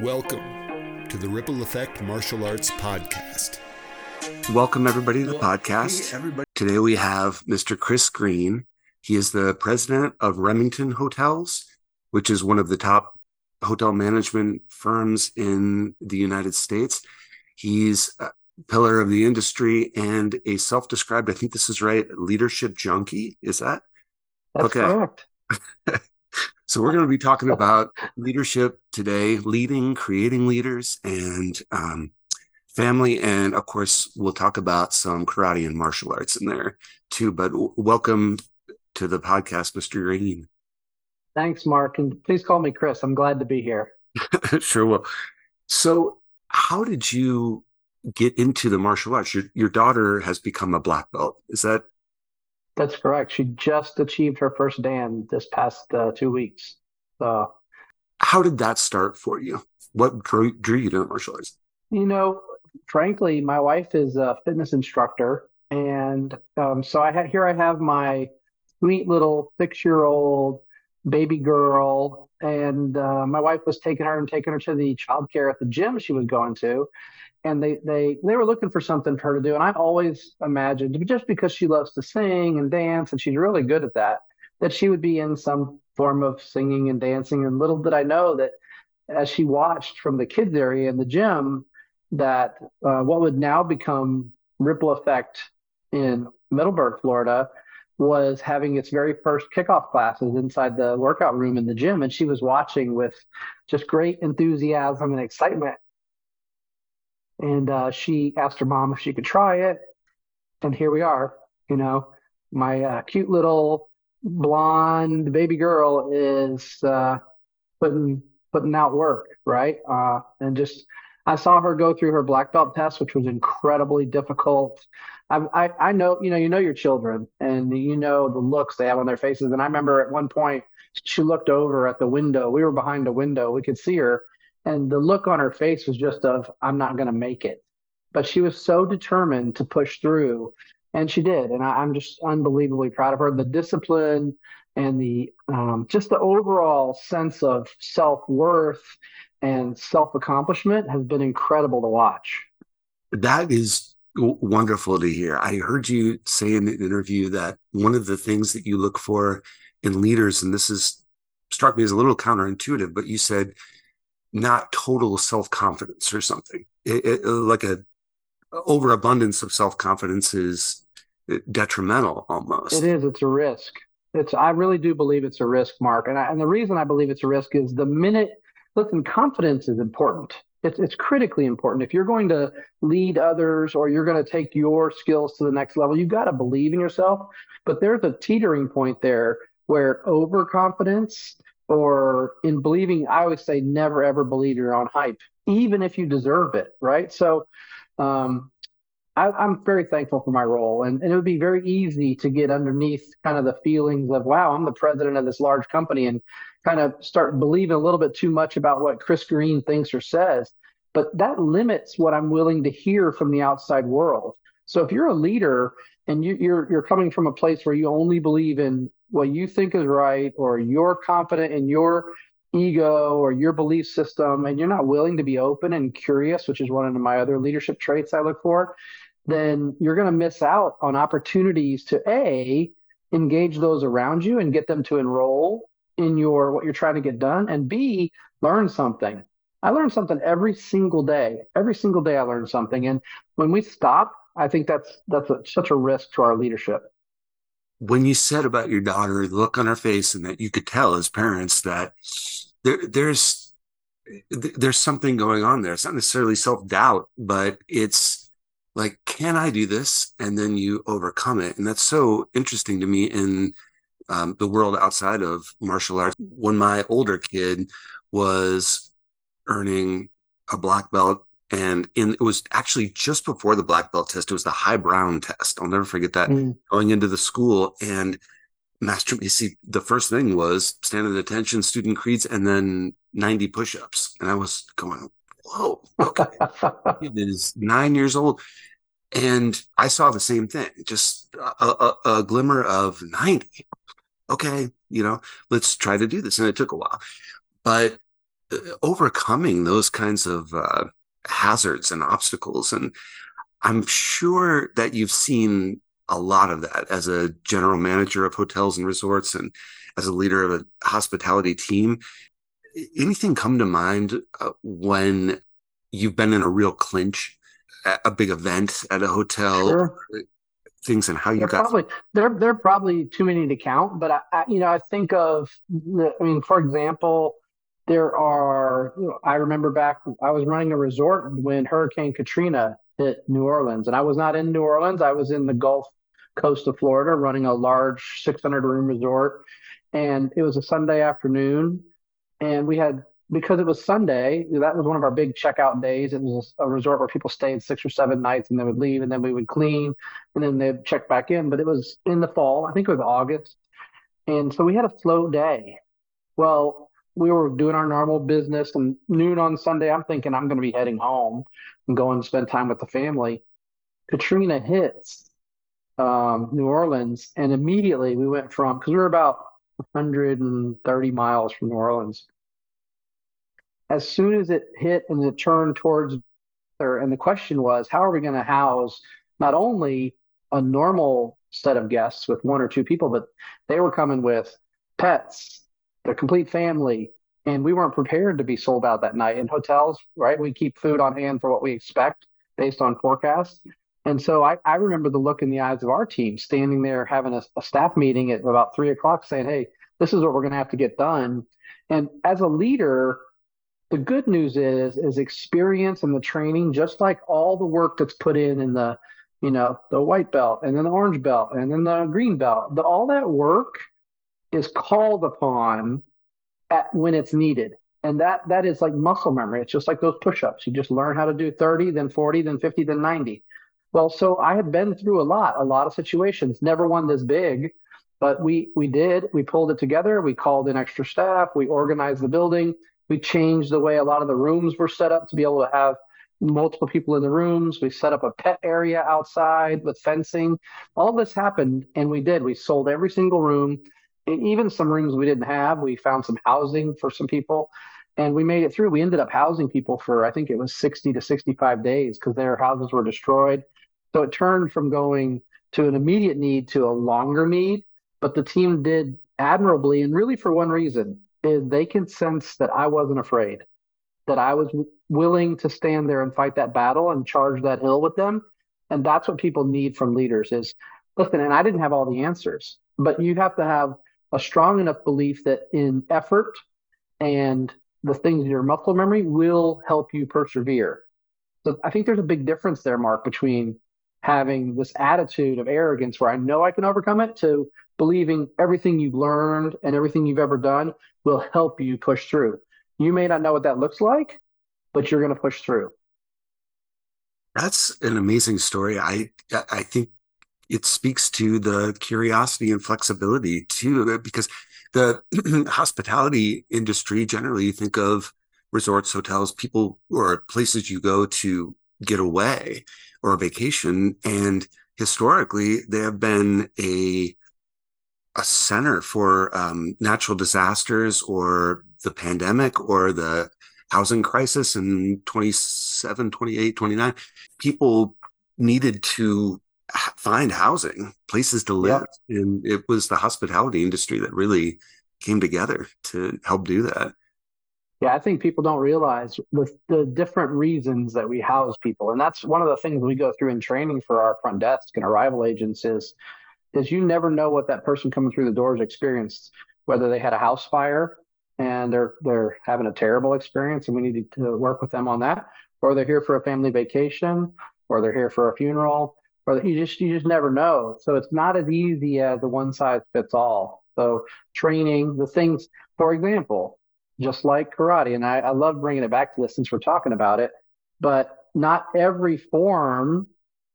Welcome to the Ripple Effect Martial Arts Podcast. Welcome, everybody, to the podcast. Hey, everybody. Today we have Mr. Chris Green. He is the president of Remington Hotels, which is one of the top hotel management firms in the United States. He's a pillar of the industry and a self-described, I think this is right, leadership junkie. Is that? That's correct. So we're going to be talking about leadership today, leading, creating leaders, and family. And of course, we'll talk about some karate and martial arts in there too. But welcome to the podcast, Mr. Green. Thanks, Mark. And please call me Chris. I'm glad to be here. Sure will. So how did you get into the martial arts? Your daughter has become a black belt. Is that? That's correct. She just achieved her first Dan this past 2 weeks. So, how did that start for you? What drew you to martial arts? You know, frankly, my wife is a fitness instructor, and so I have my sweet little 6-year-old baby girl, and my wife was taking her to the childcare at the gym she was going to. And they were looking for something for her to do. And I always imagined, just because she loves to sing and dance, and she's really good at that she would be in some form of singing and dancing. And little did I know that as she watched from the kids area in the gym, that what would now become Ripple Effect in Middleburg, Florida, was having its very first kickoff classes inside the workout room in the gym. And she was watching with just great enthusiasm and excitement. And she asked her mom if she could try it. And here we are, you know, my cute little blonde baby girl is putting out work, right? And just, I saw her go through her black belt test, which was incredibly difficult. I know, you know your children and you know the looks they have on their faces. And I remember at one point she looked over at the window. We were behind a window. We could see her. And the look on her face was just of, I'm not going to make it. But she was so determined to push through, and she did. And I'm just unbelievably proud of her. The discipline and the just the overall sense of self-worth and self-accomplishment has been incredible to watch. That is wonderful to hear. I heard you say in an interview that one of the things that you look for in leaders, and this is struck me as a little counterintuitive, but you said, not total self-confidence or something. It like a overabundance of self-confidence is detrimental almost. It is. It's a risk. I really do believe it's a risk, Mark. And the reason I believe it's a risk is confidence is important. It's critically important. If you're going to lead others or you're going to take your skills to the next level, you've got to believe in yourself. But there's a teetering point there where overconfidence or in believing, I always say, never, ever believe you're on hype, even if you deserve it, right? So I'm very thankful for my role. And it would be very easy to get underneath kind of the feelings of, wow, I'm the president of this large company, and kind of start believing a little bit too much about what Chris Green thinks or says. But that limits what I'm willing to hear from the outside world. So if you're a leader and you're coming from a place where you only believe in what you think is right, or you're confident in your ego or your belief system, and you're not willing to be open and curious, which is one of my other leadership traits I look for, then you're going to miss out on opportunities to A, engage those around you and get them to enroll in what you're trying to get done, and B, learn something. I learn something every single day. Every single day I learn something. And when we stop, I think that's such a risk to our leadership. When you said about your daughter, the look on her face, and that you could tell as parents that there's something going on there. It's not necessarily self-doubt, but it's like, can I do this? And then you overcome it. And that's so interesting to me in the world outside of martial arts. When my older kid was earning a black belt, and it was actually just before the black belt test. It was the high brown test. I'll never forget that. Going into the school, and Master Macy, the first thing was stand at attention, student creeds, and then 90 push-ups. And I was going, whoa, okay. It is 9 years old. And I saw the same thing, just a glimmer of 90. Okay, let's try to do this. And it took a while. But overcoming those kinds of hazards and obstacles. And I'm sure that you've seen a lot of that as a general manager of hotels and resorts and as a leader of a hospitality team. Anything come to mind when you've been in a real clinch, a big event at a hotel? Sure. Things and how you there are probably too many to count, but I think of, for example, there are, I remember back, I was running a resort when Hurricane Katrina hit New Orleans, and I was not in New Orleans. I was in the Gulf Coast of Florida running a large 600 room resort. And it was a Sunday afternoon, and we had, because it was Sunday, that was one of our big checkout days. It was a resort where people stayed 6 or 7 nights and they would leave, and then we would clean, and then they'd check back in. But it was in the fall. I think it was August. And so we had a slow day. Well, we were doing our normal business, and noon on Sunday, I'm thinking I'm going to be heading home and going to spend time with the family. Katrina hits New Orleans, and immediately we went from, because we were about 130 miles from New Orleans. As soon as it hit and it turned towards there, and the question was, how are we going to house not only a normal set of guests with 1 or 2 people, but they were coming with pets, their complete family, and we weren't prepared to be sold out that night. In hotels, right, we keep food on hand for what we expect based on forecasts. And so I remember the look in the eyes of our team standing there having a staff meeting at about 3 o'clock saying, hey, this is what we're going to have to get done. And as a leader, the good news is experience and the training, just like all the work that's put in the, the white belt and then the orange belt and then the green belt, all that work is called upon when it's needed. And that is like muscle memory. It's just like those push-ups. You just learn how to do 30, then 40, then 50, then 90. Well, so I had been through a lot of situations, never one this big, but we pulled it together. We called in extra staff. We organized the building. We changed the way a lot of the rooms were set up to be able to have multiple people in the rooms. We set up a pet area outside with fencing. All this happened, and we did. We sold every single room, and even some rooms we didn't have. We found some housing for some people, and we made it through. We ended up housing people for, I think it was 60 to 65 days because their houses were destroyed. So it turned from going to an immediate need to a longer need, but the team did admirably, and really for one reason. Is they can sense that I wasn't afraid, that I was willing to stand there and fight that battle and charge that hill with them. And that's what people need from leaders is, listen, and I didn't have all the answers, but you have to have a strong enough belief that in effort and the things in your muscle memory will help you persevere. So I think there's a big difference there, Mark, between having this attitude of arrogance where I know I can overcome it to believing everything you've learned and everything you've ever done will help you push through. You may not know what that looks like, but you're going to push through. That's an amazing story. I think it speaks to the curiosity and flexibility too, because the hospitality industry generally, you think of resorts, hotels, people or places you go to get away or a vacation. And historically, they have been a center for natural disasters or the pandemic or the housing crisis in 27, 28, 29. People needed to find housing, places to live. Yeah. And it was the hospitality industry that really came together to help do that. Yeah, I think people don't realize the different reasons that we house people. And that's one of the things we go through in training for our front desk and arrival agents is you never know what that person coming through the doors experienced, whether they had a house fire and they're having a terrible experience and we need to work with them on that, or they're here for a family vacation, or they're here for a funeral, or you just never know. So it's not as easy as the one size fits all. So training, the things, for example, just like karate, and I love bringing it back to this since we're talking about it, but not every form,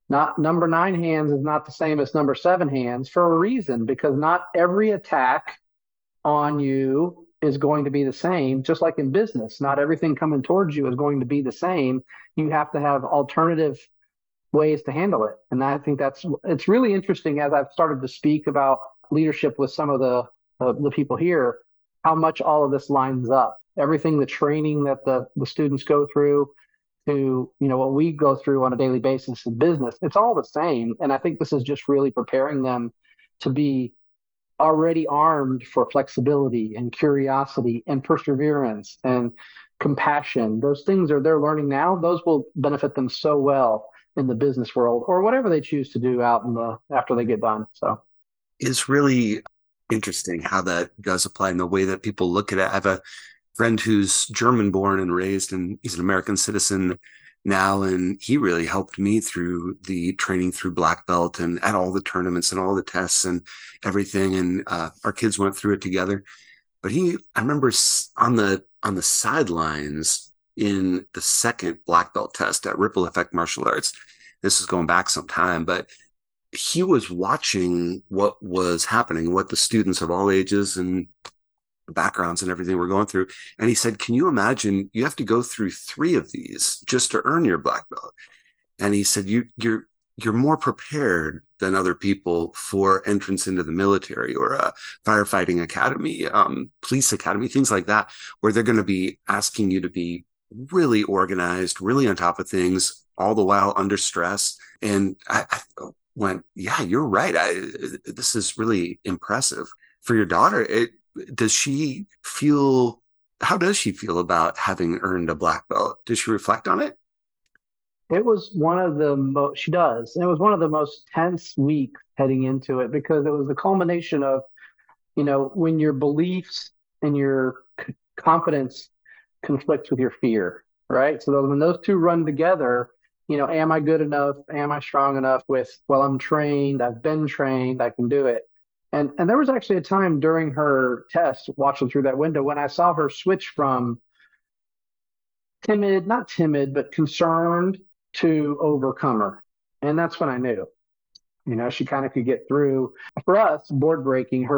not number 9 hands is not the same as number 7 hands for a reason, because not every attack on you is going to be the same, just like in business. Not everything coming towards you is going to be the same. You have to have alternative ways to handle it. And I think it's really interesting as I've started to speak about leadership with some of the people here, how much all of this lines up. everything, the training that the students go through to, you know, what we go through on a daily basis in business, it's all the same. And I think this is just really preparing them to be already armed for flexibility and curiosity and perseverance and compassion. Those things are they're learning now. Those will benefit them so well in the business world or whatever they choose to do out in the after they get done. So it's really interesting how that does apply in the way that people look at it. I have a friend who's German born and raised, and he's an American citizen now, and he really helped me through the training through black belt and at all the tournaments and all the tests and everything. And our kids went through it together. But I remember on the sidelines in the second black belt test at Ripple Effect Martial Arts. This is going back some time, but he was watching what was happening, what the students of all ages and backgrounds and everything we're going through. And he said, can you imagine you have to go through 3 of these just to earn your black belt? And he said, you're more prepared than other people for entrance into the military or a firefighting academy, police academy, things like that, where they're going to be asking you to be really organized, really on top of things, all the while under stress. And I went, yeah, you're right. This is really impressive for your daughter. How does she feel about having earned a black belt? Does she reflect on it? She does. And it was one of the most tense weeks heading into it, because it was the culmination of, you know, when your beliefs and your confidence conflicts with your fear, right? So when those 2 run together, you know, am I good enough? Am I strong enough I'm trained, I've been trained, I can do it. And there was actually a time during her test, watching through that window, when I saw her switch from not timid, but concerned to overcomer. And that's when I knew, you know, she kind of could get through. For us, her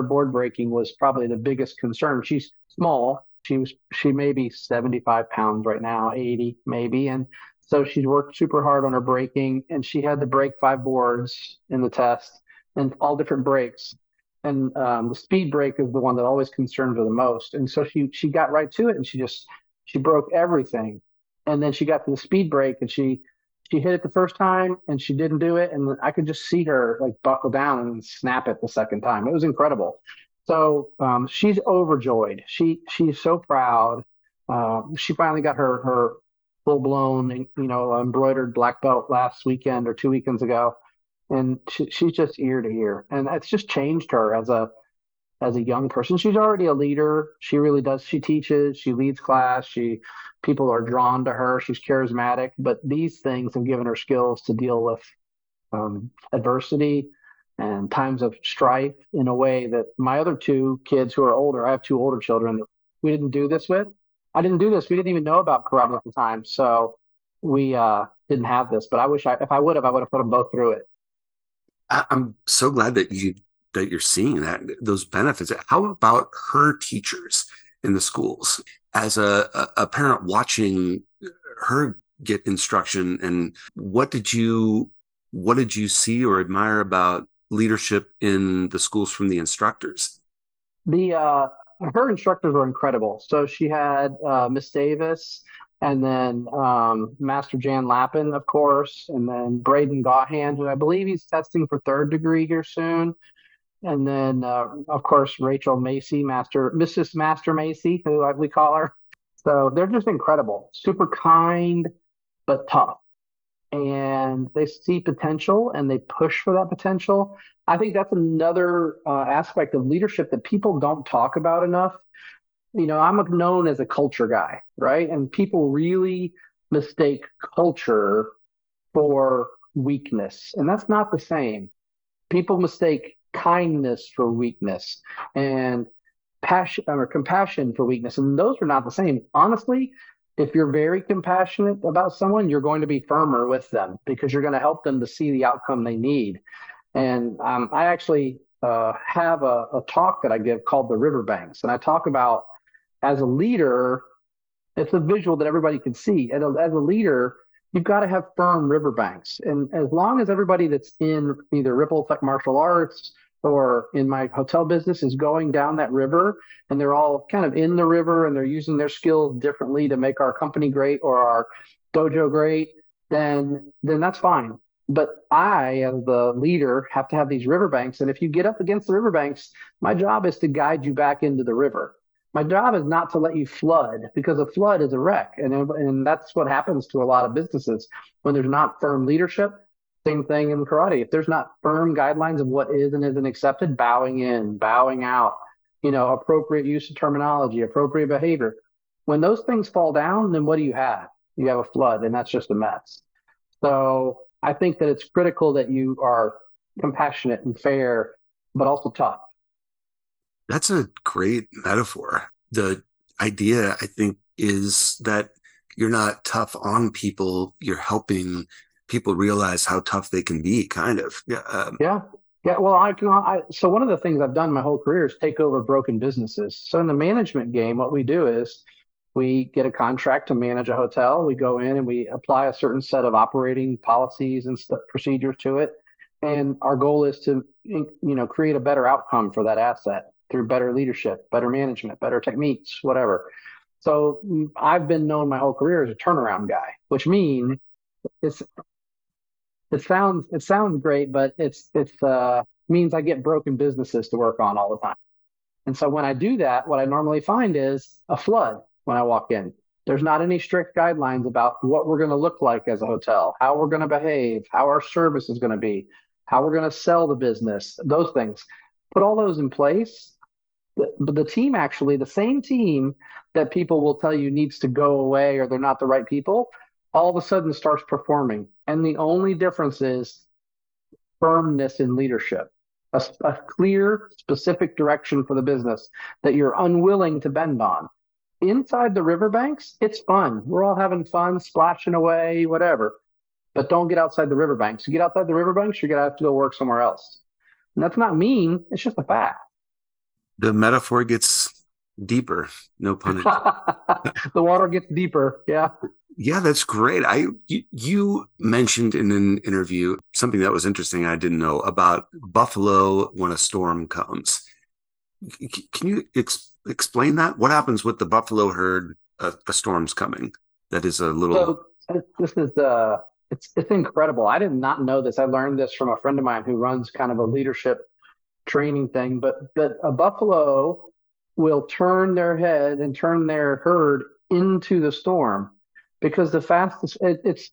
board breaking was probably the biggest concern. She's small. She may be 75 pounds right now, 80 maybe. And so she'd worked super hard on her breaking, and she had to break 5 boards in the test and all different breaks. And the speed break is the one that always concerns her the most. And so she got right to it, and she broke everything. And then she got to the speed break, and she hit it the first time, and she didn't do it. And I could just see her like buckle down and snap it the second time. It was incredible. So she's overjoyed. She's so proud. She finally got her full-blown, you know, embroidered black belt last weekend or 2 weekends ago. And she's just ear to ear. And that's just changed her as a young person. She's already a leader. She really does. She teaches. She leads class. People are drawn to her. She's charismatic. But these things have given her skills to deal with adversity and times of strife in a way that my other 2 kids who are older, I have 2 older children that we didn't do this with. I didn't do this. We didn't even know about Karate at the time. So we didn't have this. But I wish if I would have put them both through it. I'm so glad that you're seeing that those benefits. How about her teachers in the schools? As a parent watching her get instruction, and what did you see or admire about leadership in the schools from the instructors? Her instructors were incredible. So she had Miss Davis, and then Master Jan Lappin, of course, and then Braden Gauhan, who I believe he's testing for 3rd degree here soon. And then, of course, Rachel Macy, Mrs. Master Macy, who we call her. So they're just incredible, super kind, but tough. And they see potential, and they push for that potential. I think that's another aspect of leadership that people don't talk about enough. You know, I'm known as a culture guy, right? And people really mistake culture for weakness. And that's not the same. People mistake kindness for weakness and passion or compassion for weakness. And those are not the same. Honestly, if you're very compassionate about someone, you're going to be firmer with them because you're going to help them to see the outcome they need. And I actually have a talk that I give called The Riverbanks. And I talk about, as a leader, it's a visual that everybody can see. And as a leader, you've got to have firm riverbanks. And as long as everybody that's in either Ripple Effect Martial Arts or in my hotel business is going down that river, and they're all kind of in the river and they're using their skills differently to make our company great or our dojo great, then that's fine. But I, as the leader, have to have these riverbanks. And if you get up against the riverbanks, my job is to guide you back into the river. My job is not to let you flood, because a flood is a wreck. And that's what happens to a lot of businesses when there's not firm leadership. Same thing in karate. If there's not firm guidelines of what is and isn't accepted, bowing in, bowing out, appropriate use of terminology, appropriate behavior. When those things fall down, then what do you have? You have a flood, and that's just a mess. So I think that it's critical that you are compassionate and fair, but also tough. That's a great metaphor. The idea, I think, is that you're not tough on people. You're helping people realize how tough they can be, kind of. Yeah. Well, so one of the things I've done my whole career is take over broken businesses. So in the management game, what we do is we get a contract to manage a hotel. We go in and we apply a certain set of operating policies and procedures to it. And our goal is to, create a better outcome for that asset through better leadership, better management, better techniques, whatever. So I've been known my whole career as a turnaround guy, which means it sounds great, but it's means I get broken businesses to work on all the time. And so when I do that, what I normally find is a flood when I walk in. There's not any strict guidelines about what we're going to look like as a hotel, how we're going to behave, how our service is going to be, how we're going to sell the business, those things. Put all those in place. But the team, actually, the same team that people will tell you needs to go away or they're not the right people, all of a sudden starts performing. And the only difference is firmness in leadership, a clear, specific direction for the business that you're unwilling to bend on. Inside the riverbanks, it's fun. We're all having fun, splashing away, whatever. But don't get outside the riverbanks. You get outside the riverbanks, you're going to have to go work somewhere else. And that's not mean. It's just a fact. The metaphor gets deeper. No pun intended. The water gets deeper. Yeah. Yeah, that's great. You mentioned in an interview something that was interesting I didn't know about buffalo when a storm comes. Can you explain that? What happens with the buffalo herd? A storm's coming. That is a little. So this is it's incredible. I did not know this. I learned this from a friend of mine who runs kind of a leadership training thing. But a buffalo will turn their head and turn their herd into the storm. Because the fastest, it's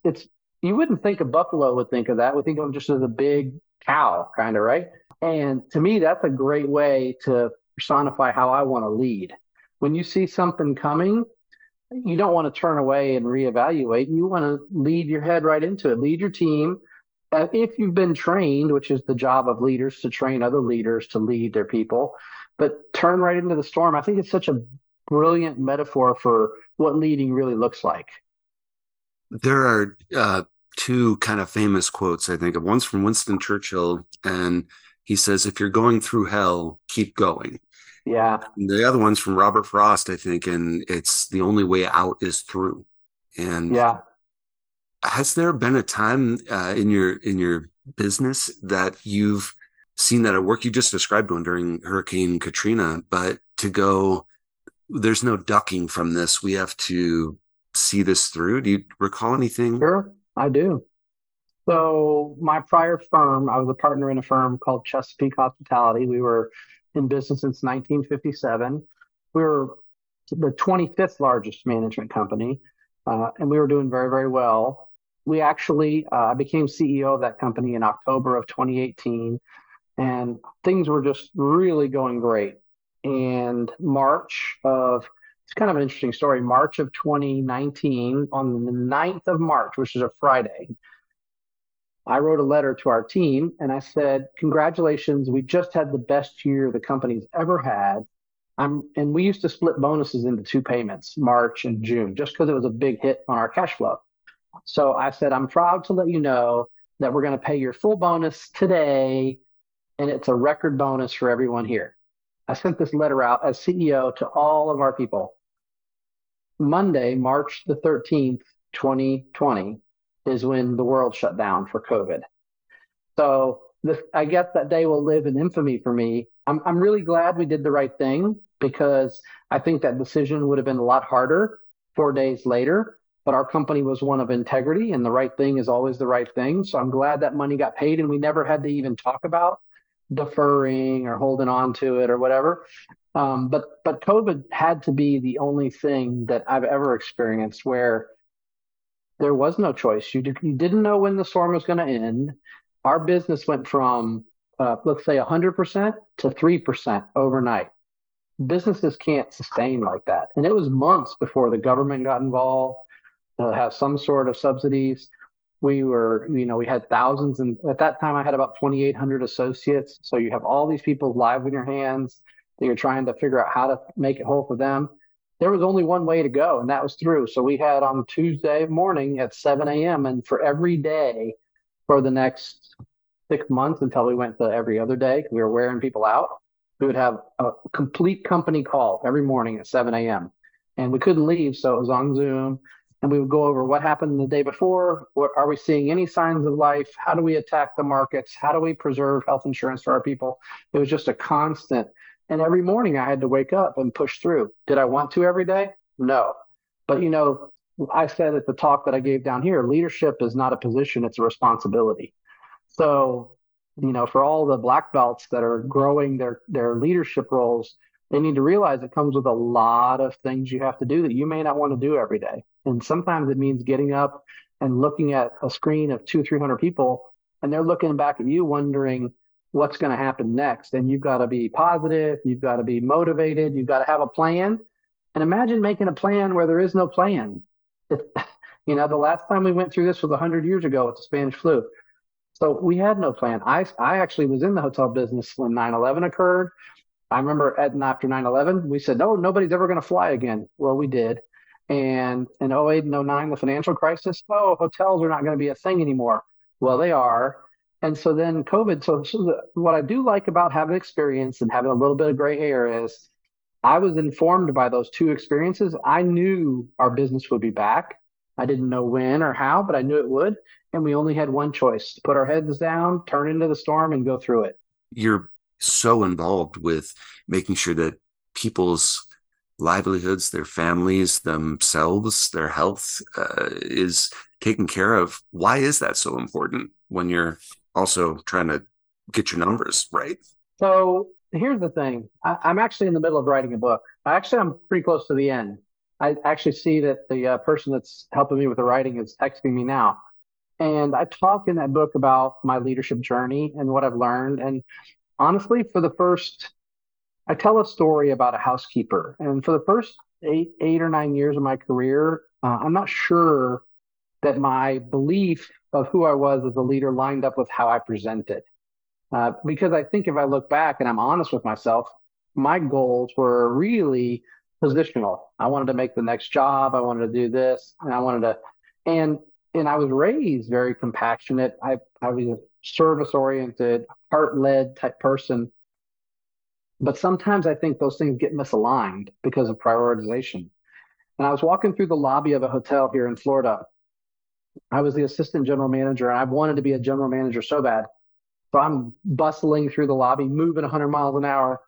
you wouldn't think a buffalo would think of that. We think of them just as a big cow, kind of, right? And to me, that's a great way to personify how I want to lead. When you see something coming, you don't want to turn away and reevaluate. You want to lead your head right into it. Lead your team. If you've been trained, which is the job of leaders, to train other leaders to lead their people, but turn right into the storm. I think it's such a brilliant metaphor for what leading really looks like. There are two kind of famous quotes, I think. One's from Winston Churchill, and he says, if you're going through hell, keep going. Yeah. And the other one's from Robert Frost, I think, and it's the only way out is through. And yeah. Has there been a time in your business that you've seen that at work? You just described one during Hurricane Katrina, but to go, there's no ducking from this. We have to see this through. Do you recall anything? Sure, I do. So my prior firm, I was a partner in a firm called Chesapeake Hospitality. We were in business since 1957. We were the 25th largest management company, and we were doing very, very well. We actually became CEO of that company in October of 2018, and things were just really going great. And it's kind of an interesting story. March of 2019, on the 9th of March, which is a Friday, I wrote a letter to our team and I said, congratulations, we just had the best year the company's ever had. And we used to split bonuses into two payments, March and June, just because it was a big hit on our cash flow. So I said, I'm proud to let you know that we're going to pay your full bonus today. And it's a record bonus for everyone here. I sent this letter out as CEO to all of our people. Monday, March the 13th, 2020, is when the world shut down for COVID. So this, I guess that day will live in infamy for me. I'm really glad we did the right thing, because I think that decision would have been a lot harder 4 days later. But our company was one of integrity, and the right thing is always the right thing. So I'm glad that money got paid, and we never had to even talk about deferring or holding on to it or whatever. But COVID had to be the only thing that I've ever experienced where there was no choice. You didn't know when the storm was going to end. Our business went from, let's say, 100% to 3% overnight. Businesses can't sustain like that. And it was months before the government got involved to have some sort of subsidies. We were, we had thousands. And at that time, I had about 2,800 associates. So you have all these people's lives in your hands that you're trying to figure out how to make it whole for them. There was only one way to go, and that was through. So we had on Tuesday morning at 7 a.m. and for every day for the next 6 months until we went to every other day, because we were wearing people out, we would have a complete company call every morning at 7 a.m. And we couldn't leave, so it was on Zoom. And we would go over what happened the day before. What, are we seeing any signs of life? How do we attack the markets? How do we preserve health insurance for our people? It was just a constant. And every morning I had to wake up and push through. Did I want to every day? No. But, I said at the talk that I gave down here, leadership is not a position, it's a responsibility. So, for all the black belts that are growing their leadership roles, they need to realize it comes with a lot of things you have to do that you may not want to do every day. And sometimes it means getting up and looking at a screen of 200-300 people, and they're looking back at you wondering what's going to happen next. And you've got to be positive. You've got to be motivated. You've got to have a plan. And imagine making a plan where there is no plan. The last time we went through this was 100 years ago with the Spanish flu. So we had no plan. I actually was in the hotel business when 9/11 occurred. I remember after 9/11, we said, no, nobody's ever going to fly again. Well, we did. And in 2008 and 2009, the financial crisis, hotels are not going to be a thing anymore. Well, they are. And so then COVID. So what I do like about having experience and having a little bit of gray hair is I was informed by those two experiences. I knew our business would be back. I didn't know when or how, but I knew it would. And we only had one choice: put our heads down, turn into the storm, and go through it. You're so involved with making sure that people's livelihoods, their families, themselves, their health is taken care of. Why is that so important when you're also trying to get your numbers right? So here's the thing. I'm actually in the middle of writing a book. I'm pretty close to the end. I actually see that the person that's helping me with the writing is texting me now. And I talk in that book about my leadership journey and what I've learned. And honestly, I tell a story about a housekeeper. And for the first eight or 9 years of my career, I'm not sure that my belief of who I was as a leader lined up with how I presented. Because I think if I look back and I'm honest with myself, my goals were really positional. I wanted to make the next job. I wanted to do this. And I wanted to, and I was raised very compassionate. I was a service-oriented, heart-led type person. But sometimes I think those things get misaligned because of prioritization. And I was walking through the lobby of a hotel here in Florida. I was the assistant general manager, and I wanted to be a general manager so bad. So I'm bustling through the lobby, moving 100 miles an hour,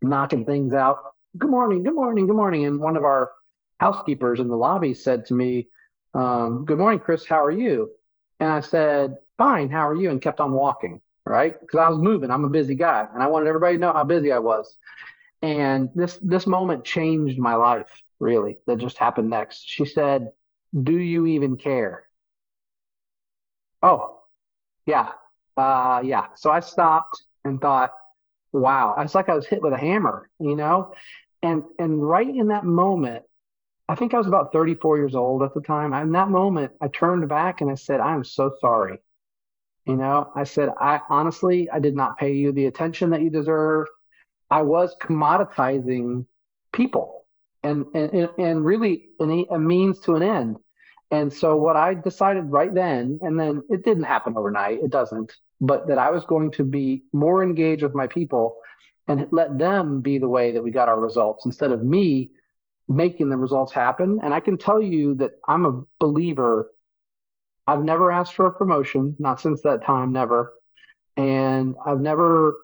knocking things out. Good morning, good morning, good morning. And one of our housekeepers in the lobby said to me, good morning, Chris, how are you? And I said, fine, how are you? And kept on walking. Right? Because I was moving. I'm a busy guy. And I wanted everybody to know how busy I was. And this moment changed my life, really, that just happened next. She said, do you even care? Oh, yeah. Yeah. So I stopped and thought, wow, it's like I was hit with a hammer, And right in that moment, I think I was about 34 years old at the time. In that moment, I turned back and I said, I am so sorry. I said, I did not pay you the attention that you deserve. I was commoditizing people and really a means to an end. And so what I decided right then, and then it didn't happen overnight, it doesn't, but that I was going to be more engaged with my people and let them be the way that we got our results instead of me making the results happen. And I can tell you that I'm a believer. I've never asked for a promotion, not since that time, never. And I've never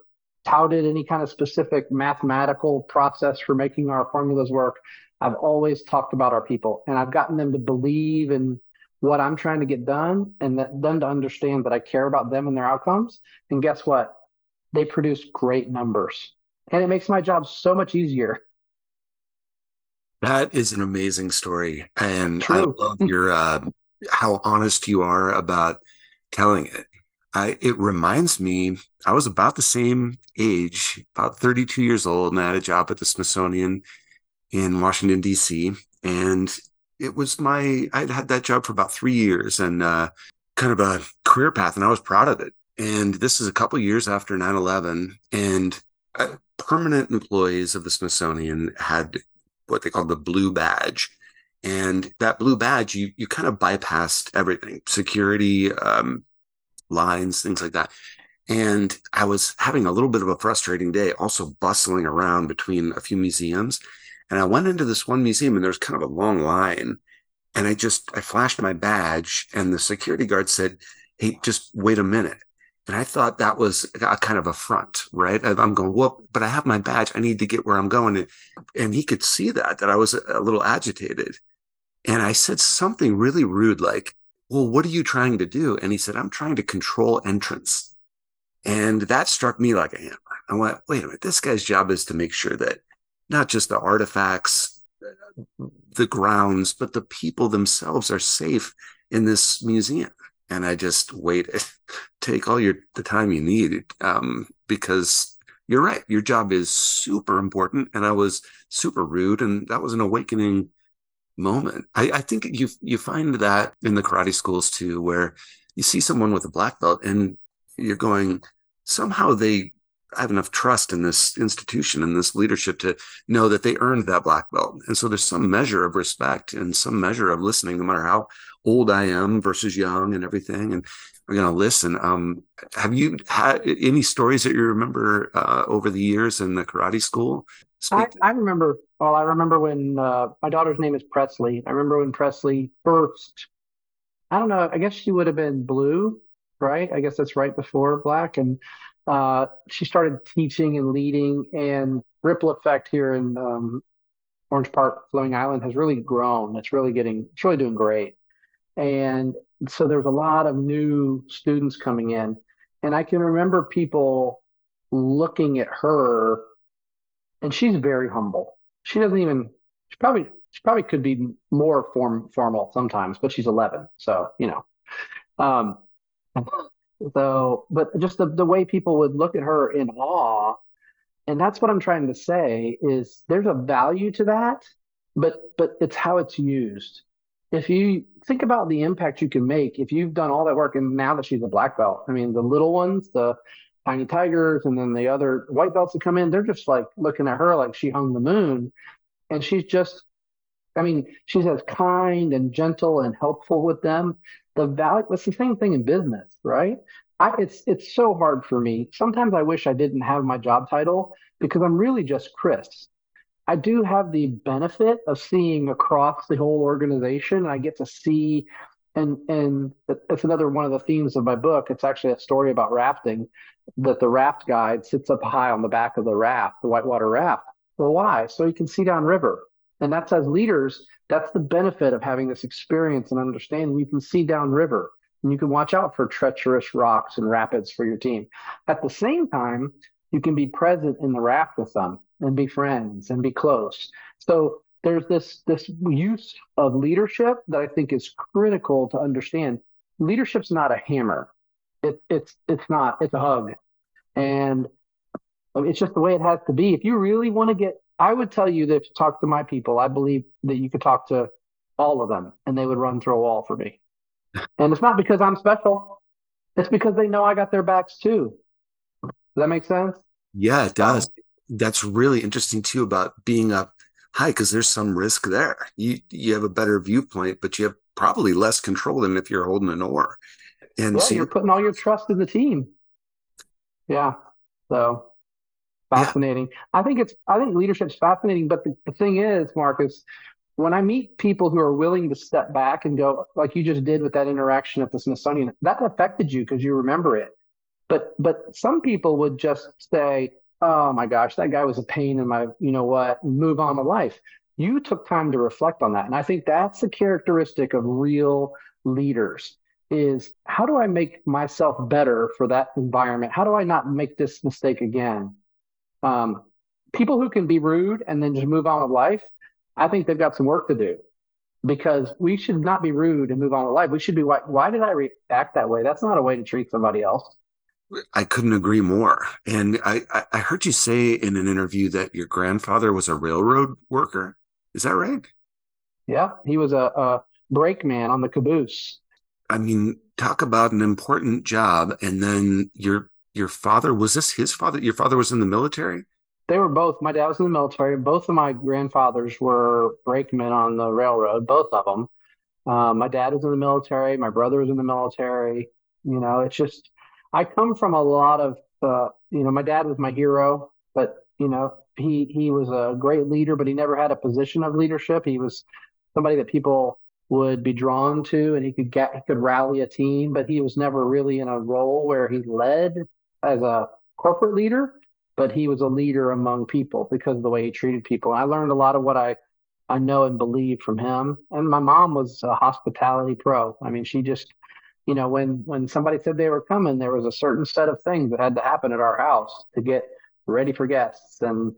touted any kind of specific mathematical process for making our formulas work. I've always talked about our people, and I've gotten them to believe in what I'm trying to get done, and that them to understand that I care about them and their outcomes. And guess what? They produce great numbers, and it makes my job so much easier. That is an amazing story. And true. I love your, how honest you are about telling it. It reminds me, I was about the same age, about 32 years old, and I had a job at the Smithsonian in Washington, D.C. And it was I'd had that job for about 3 years, and kind of a career path, and I was proud of it. And this is a couple of years after 9/11, and permanent employees of the Smithsonian had what they called the blue badge. And that blue badge, you kind of bypassed everything, security, lines, things like that. And I was having a little bit of a frustrating day, also bustling around between a few museums. And I went into this one museum, and there's kind of a long line. And I flashed my badge, and the security guard said, "Hey, just wait a minute." And I thought that was a kind of a front, right? I'm going, well, but I have my badge. I need to get where I'm going. And he could see that I was a little agitated. And I said something really rude, like, "Well, what are you trying to do?" And he said, "I'm trying to control entrance." And that struck me like a hammer. I went, wait a minute, this guy's job is to make sure that not just the artifacts, the grounds, but the people themselves are safe in this museum. And I just waited. Take all the time you need, because you're right. Your job is super important. And I was super rude. And that was an awakening moment. I think you find that in the karate schools too, where you see someone with a black belt and you're going, somehow I have enough trust in this institution and this leadership to know that they earned that black belt. And so there's some measure of respect and some measure of listening, no matter how old I am versus young and everything. And we're going to listen. Have you had any stories that you remember over the years in the karate school? I remember when my daughter's name is Presley. I remember when Presley first, I don't know, I guess she would have been blue, right? I guess that's right before black. And she started teaching and leading, and Ripple Effect here in Orange Park, Fleming Island has really grown. It's really doing great. And so there was a lot of new students coming in, and I can remember people looking at her, and she's very humble. She probably could be more formal sometimes, but she's 11. So, but just the way people would look at her in awe. And that's what I'm trying to say is there's a value to that, but it's how it's used. If you think about the impact you can make, if you've done all that work, and now that she's a black belt, I mean, the little ones, the tiny tigers, and then the other white belts that come in, they're just like looking at her like she hung the moon. And she's just, I mean, she's as kind and gentle and helpful with them. The value, it's the same thing in business, right? It's so hard for me. Sometimes I wish I didn't have my job title, because I'm really just Chris. I do have the benefit of seeing across the whole organization. I get to see, and it's another one of the themes of my book. It's actually a story about rafting, that the raft guide sits up high on the back of the raft, the whitewater raft. Well, why? So you can see downriver. And that's, as leaders, that's the benefit of having this experience and understanding. You can see downriver, and you can watch out for treacherous rocks and rapids for your team. At the same time, you can be present in the raft with them and be friends and be close. So there's this use of leadership that I think is critical to understand. Leadership's not a hammer. It's not. It's a hug. And it's just the way it has to be. If you really want to get, I would tell you that if you talk to my people, I believe that you could talk to all of them and they would run through a wall for me. And it's not because I'm special. It's because they know I got their backs too. Does that make sense? Yeah, it does. That's really interesting too about being up high, because there's some risk there. You have a better viewpoint, but you have probably less control than if you're holding an oar. And yeah, so you're putting all your trust in the team. Yeah. So fascinating. Yeah. I think leadership's fascinating, but the thing is, Marcus, when I meet people who are willing to step back and go, like you just did with that interaction at the Smithsonian, that affected you because you remember it. But some people would just say, oh my gosh, that guy was a pain in my, you know what, move on with life. You took time to reflect on that. And I think that's the characteristic of real leaders is, how do I make myself better for that environment? How do I not make this mistake again? People who can be rude and then just move on with life, I think they've got some work to do, because we should not be rude and move on with life. We should be, why did I react that way? That's not a way to treat somebody else. I couldn't agree more. And I heard you say in an interview that your grandfather was a railroad worker. Is that right? Yeah, he was a brakeman on the caboose. I mean, talk about an important job. And then your father, was this his father? Your father was in the military? They were both. My dad was in the military. Both of my grandfathers were brakemen on the railroad, both of them. My dad was in the military. My brother was in the military. You know, it's just, I come from a lot of, you know, my dad was my hero, but, you know, he was a great leader, but he never had a position of leadership. He was somebody that people would be drawn to, and he could rally a team, but he was never really in a role where he led as a corporate leader, but he was a leader among people because of the way he treated people. And I learned a lot of what I know and believe from him. And my mom was a hospitality pro. I mean, she just, you know, when somebody said they were coming, there was a certain set of things that had to happen at our house to get ready for guests. And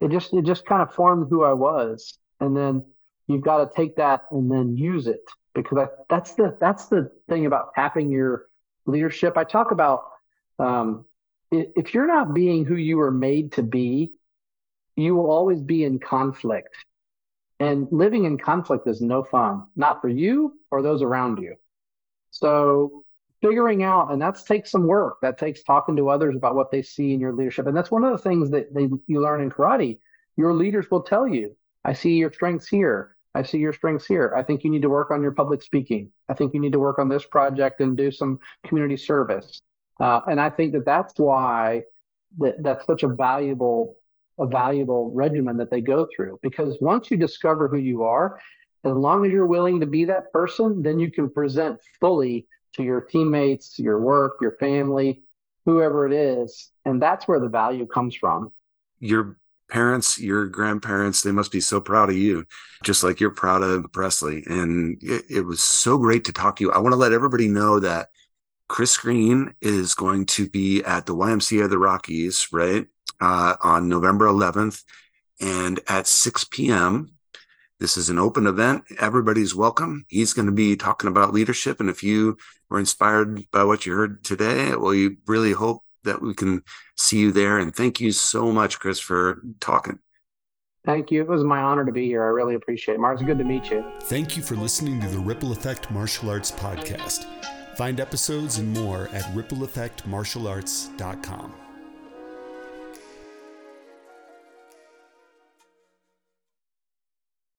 it just kind of formed who I was. And then you've got to take that and then use it, because that's the thing about tapping your leadership. I talk about if you're not being who you were made to be, you will always be in conflict. And living in conflict is no fun, not for you or those around you. So figuring out, and that takes some work. That takes talking to others about what they see in your leadership. And that's one of the things that you learn in karate. Your leaders will tell you, I see your strengths here. I see your strengths here. I think you need to work on your public speaking. I think you need to work on this project and do some community service. And I think that's why that's such a valuable regimen that they go through. Because once you discover who you are, as long as you're willing to be that person, then you can present fully to your teammates, your work, your family, whoever it is. And that's where the value comes from. Your parents, your grandparents, they must be so proud of you, just like you're proud of Presley. And it was so great to talk to you. I want to let everybody know that Chris Green is going to be at the YMCA of the Rockies, right, on November 11th. And at 6 p.m., this is an open event. Everybody's welcome. He's going to be talking about leadership. And if you were inspired by what you heard today, well, you really hope that we can see you there. And thank you so much, Chris, for talking. Thank you. It was my honor to be here. I really appreciate it. Mark, it's good to meet you. Thank you for listening to the Ripple Effect Martial Arts Podcast. Find episodes and more at rippleeffectmartialarts.com.